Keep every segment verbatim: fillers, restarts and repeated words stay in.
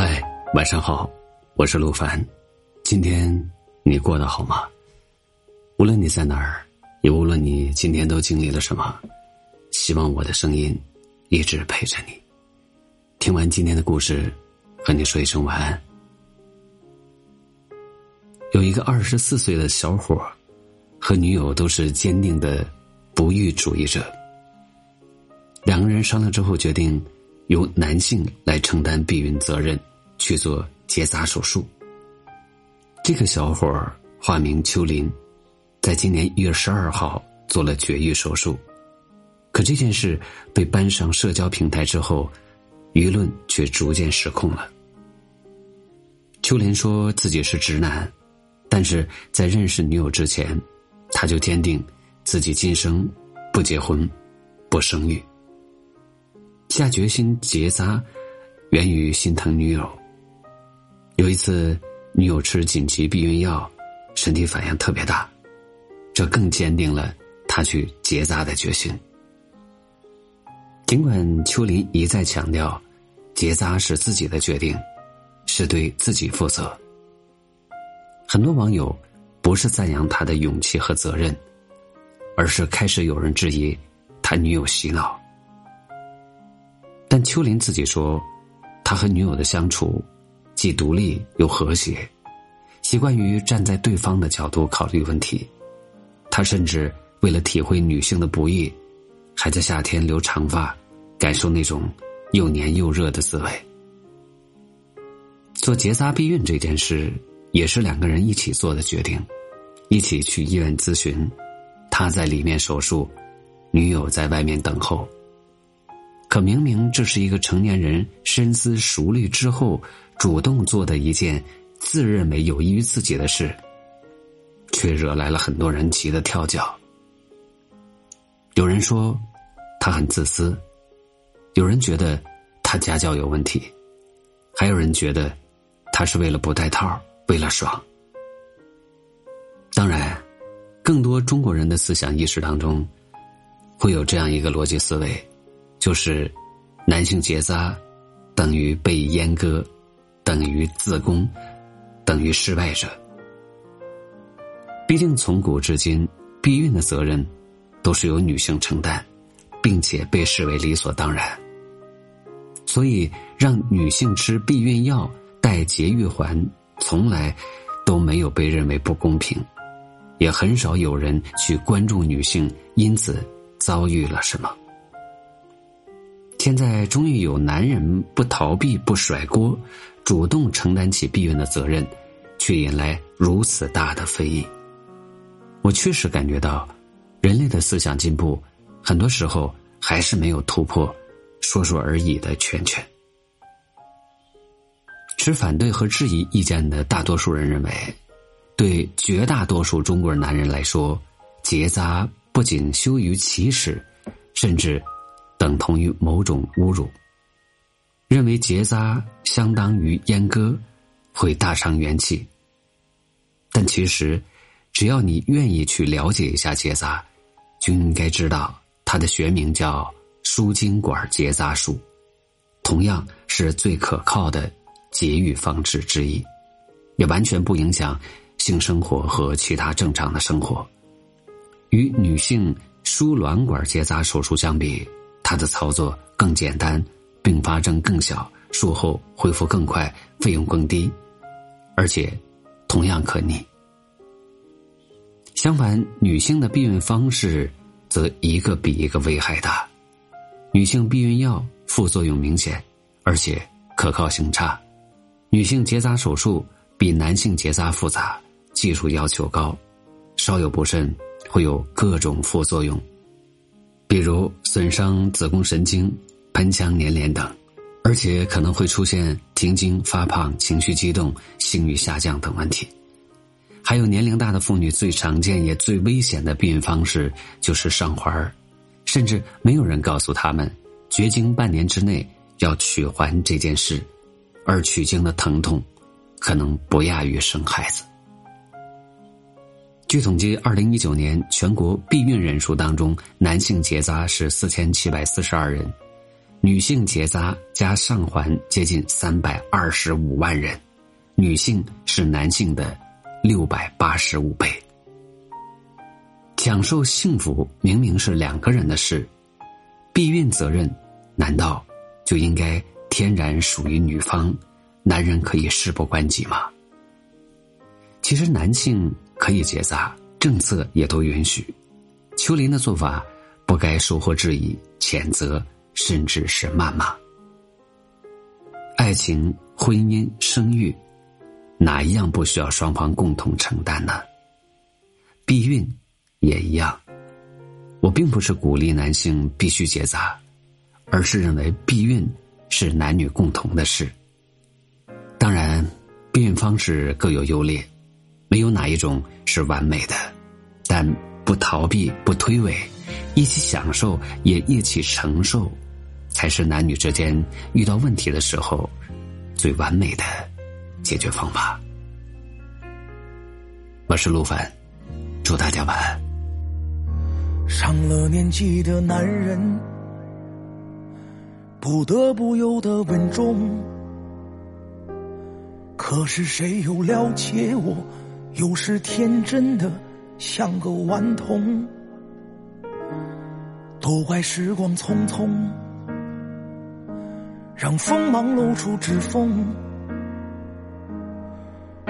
嗨，晚上好，我是陆凡。今天你过得好吗？无论你在哪儿，也无论你今天都经历了什么，希望我的声音一直陪着你。听完今天的故事，和你说一声晚安。有一个二十四岁的小伙和女友都是坚定的不育主义者，两个人商量之后决定由男性来承担避孕责任，去做结扎手术。这个小伙化名秋林，在今年一月十二号做了绝育手术，可这件事被搬上社交平台之后，舆论却逐渐失控了。秋林说自己是直男，但是在认识女友之前，他就坚定自己今生不结婚不生育，下决心结扎源于心疼女友。有一次女友吃紧急避孕药，身体反应特别大，这更坚定了他去结扎的决心。尽管秋林一再强调结扎是自己的决定，是对自己负责，很多网友不是赞扬他的勇气和责任，而是开始有人质疑他女友洗脑。但秋林自己说，他和女友的相处既独立又和谐，习惯于站在对方的角度考虑问题。他甚至为了体会女性的不易，还在夏天留长发，感受那种又黏又热的滋味。做结扎避孕这件事也是两个人一起做的决定，一起去医院咨询，他在里面手术，女友在外面等候。可明明这是一个成年人深思熟虑之后主动做的一件自认为有益于自己的事，却惹来了很多人急得跳脚。有人说他很自私，有人觉得他家教有问题，还有人觉得他是为了不带套，为了爽。当然，更多中国人的思想意识当中会有这样一个逻辑思维，就是男性结扎等于被阉割，等于自宫，等于失败者。毕竟从古至今，避孕的责任都是由女性承担，并且被视为理所当然。所以让女性吃避孕药带节育环从来都没有被认为不公平，也很少有人去关注女性因此遭遇了什么。现在终于有男人不逃避不甩锅，主动承担起避孕的责任，却引来如此大的非议。我确实感觉到人类的思想进步很多时候还是没有突破说说而已的圈圈。持反对和质疑意见的大多数人认为，对绝大多数中国男人来说，结扎不仅羞于启齿，甚至等同于某种侮辱，认为结扎相当于阉割，会大伤元气。但其实只要你愿意去了解一下结扎，就应该知道它的学名叫输精管结扎术，同样是最可靠的节育方式之一，也完全不影响性生活和其他正常的生活。与女性输卵管结扎手术相比，它的操作更简单，并发症更小，术后恢复更快，费用更低，而且同样可逆。相反，女性的避孕方式则一个比一个危害大，女性避孕药副作用明显，而且可靠性差。女性结扎手术比男性结扎复杂，技术要求高，稍有不慎会有各种副作用，比如损伤子宫神经、盆腔粘连等，而且可能会出现停经、发胖、情绪激动、性欲下降等问题。还有年龄大的妇女最常见也最危险的避孕方式就是上环，甚至没有人告诉他们绝经半年之内要取环这件事，而取经的疼痛可能不亚于生孩子。据统计，二零一九年全国避孕人数当中，男性结扎是四千七百四十二人，女性结扎加上环接近三百二十五万人，女性是男性的六百八十五倍。享受幸福明明是两个人的事，避孕责任难道就应该天然属于女方，男人可以事不关己吗？其实男性可以结扎，政策也都允许，邱林的做法不该收获质疑、谴责，甚至是谩骂。爱情、婚姻、生育，哪一样不需要双方共同承担呢？避孕也一样。我并不是鼓励男性必须结扎，而是认为避孕是男女共同的事。当然，避孕方式各有优劣，没有哪一种是完美的，但不逃避、不推诿，一起享受也一起承受，才是男女之间遇到问题的时候最完美的解决方法。我是陆凡，祝大家晚安。上了年纪的男人不得不有的稳重，可是谁又了解我，有时天真的像个顽童。都怪时光匆匆，让锋芒露出指缝，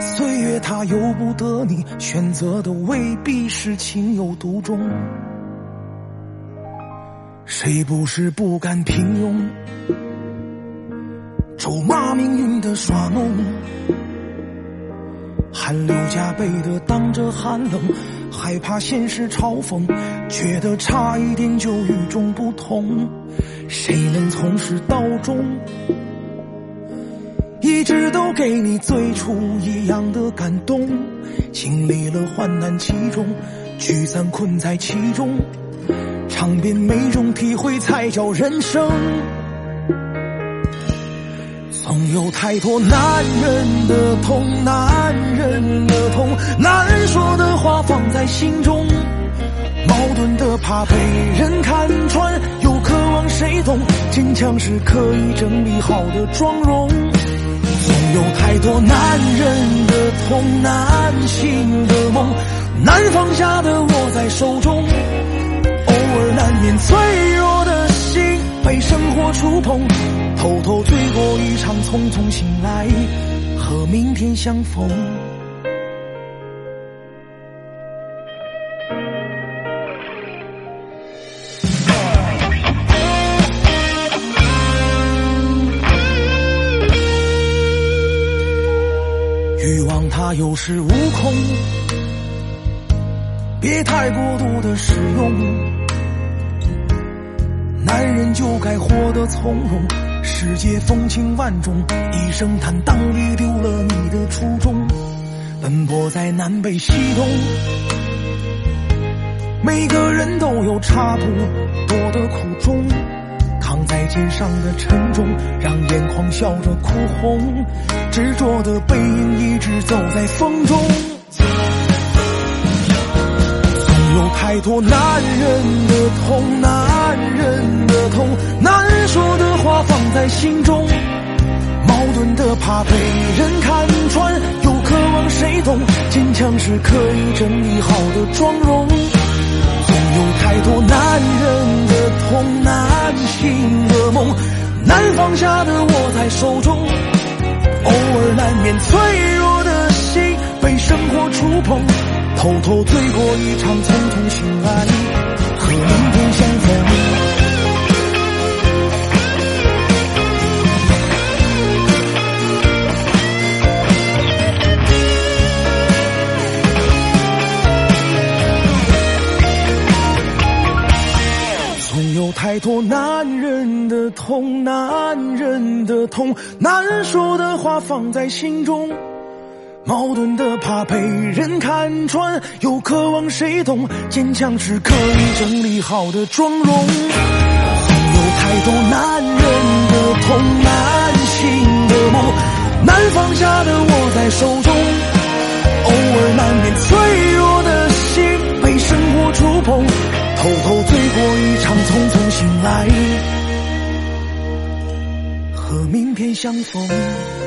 岁月它由不得你选择的，未必是情有独钟。谁不是不甘平庸，咒骂命运的耍弄，汗流浃背的当着寒冷，害怕现实嘲讽，觉得差一点就与众不同。谁能从始到终一直都给你最初一样的感动？经历了患难其中，聚散困在其中，尝遍每种体会才叫人生。总有太多男人的痛，男人的痛，男人说的话放在心中，矛盾的怕被人看穿，又渴望谁懂，坚强是可以整理好的妆容。总有太多男人的痛，男性的梦，难放下的握在手中，偶尔难免脆弱的心被生活触碰，偷偷醉过一场，匆匆醒来，和明天相逢。欲望它有恃无恐，别太过度的使用，男人就该活得从容。世界风情万种，一声坦荡地丢了你的初衷。奔波在南北西东，每个人都有差不多的苦衷，扛在肩上的沉重，让眼眶笑着哭红，执着的背影一直走在风中。总有太多男人的痛，男人的痛，男人说的话放在心中，矛盾的怕被人看穿，又渴望谁懂，坚强是可以整理好的妆容。总有太多男人的痛，男性的梦，难放下的握在手中，偶尔难免脆弱的心被生活触碰，偷偷醉过一场，匆匆醒来，和明天相逢。太多男人的痛，男人的痛，男人说的话放在心中，矛盾的怕被人看穿，又渴望谁懂，坚强是可以整理好的妆容。总有太多男人的痛，男性的梦，难放下的握在手中，偶尔难免脆弱的心被生活触碰，偷偷醉过一场，匆匆醒来，和明天相逢。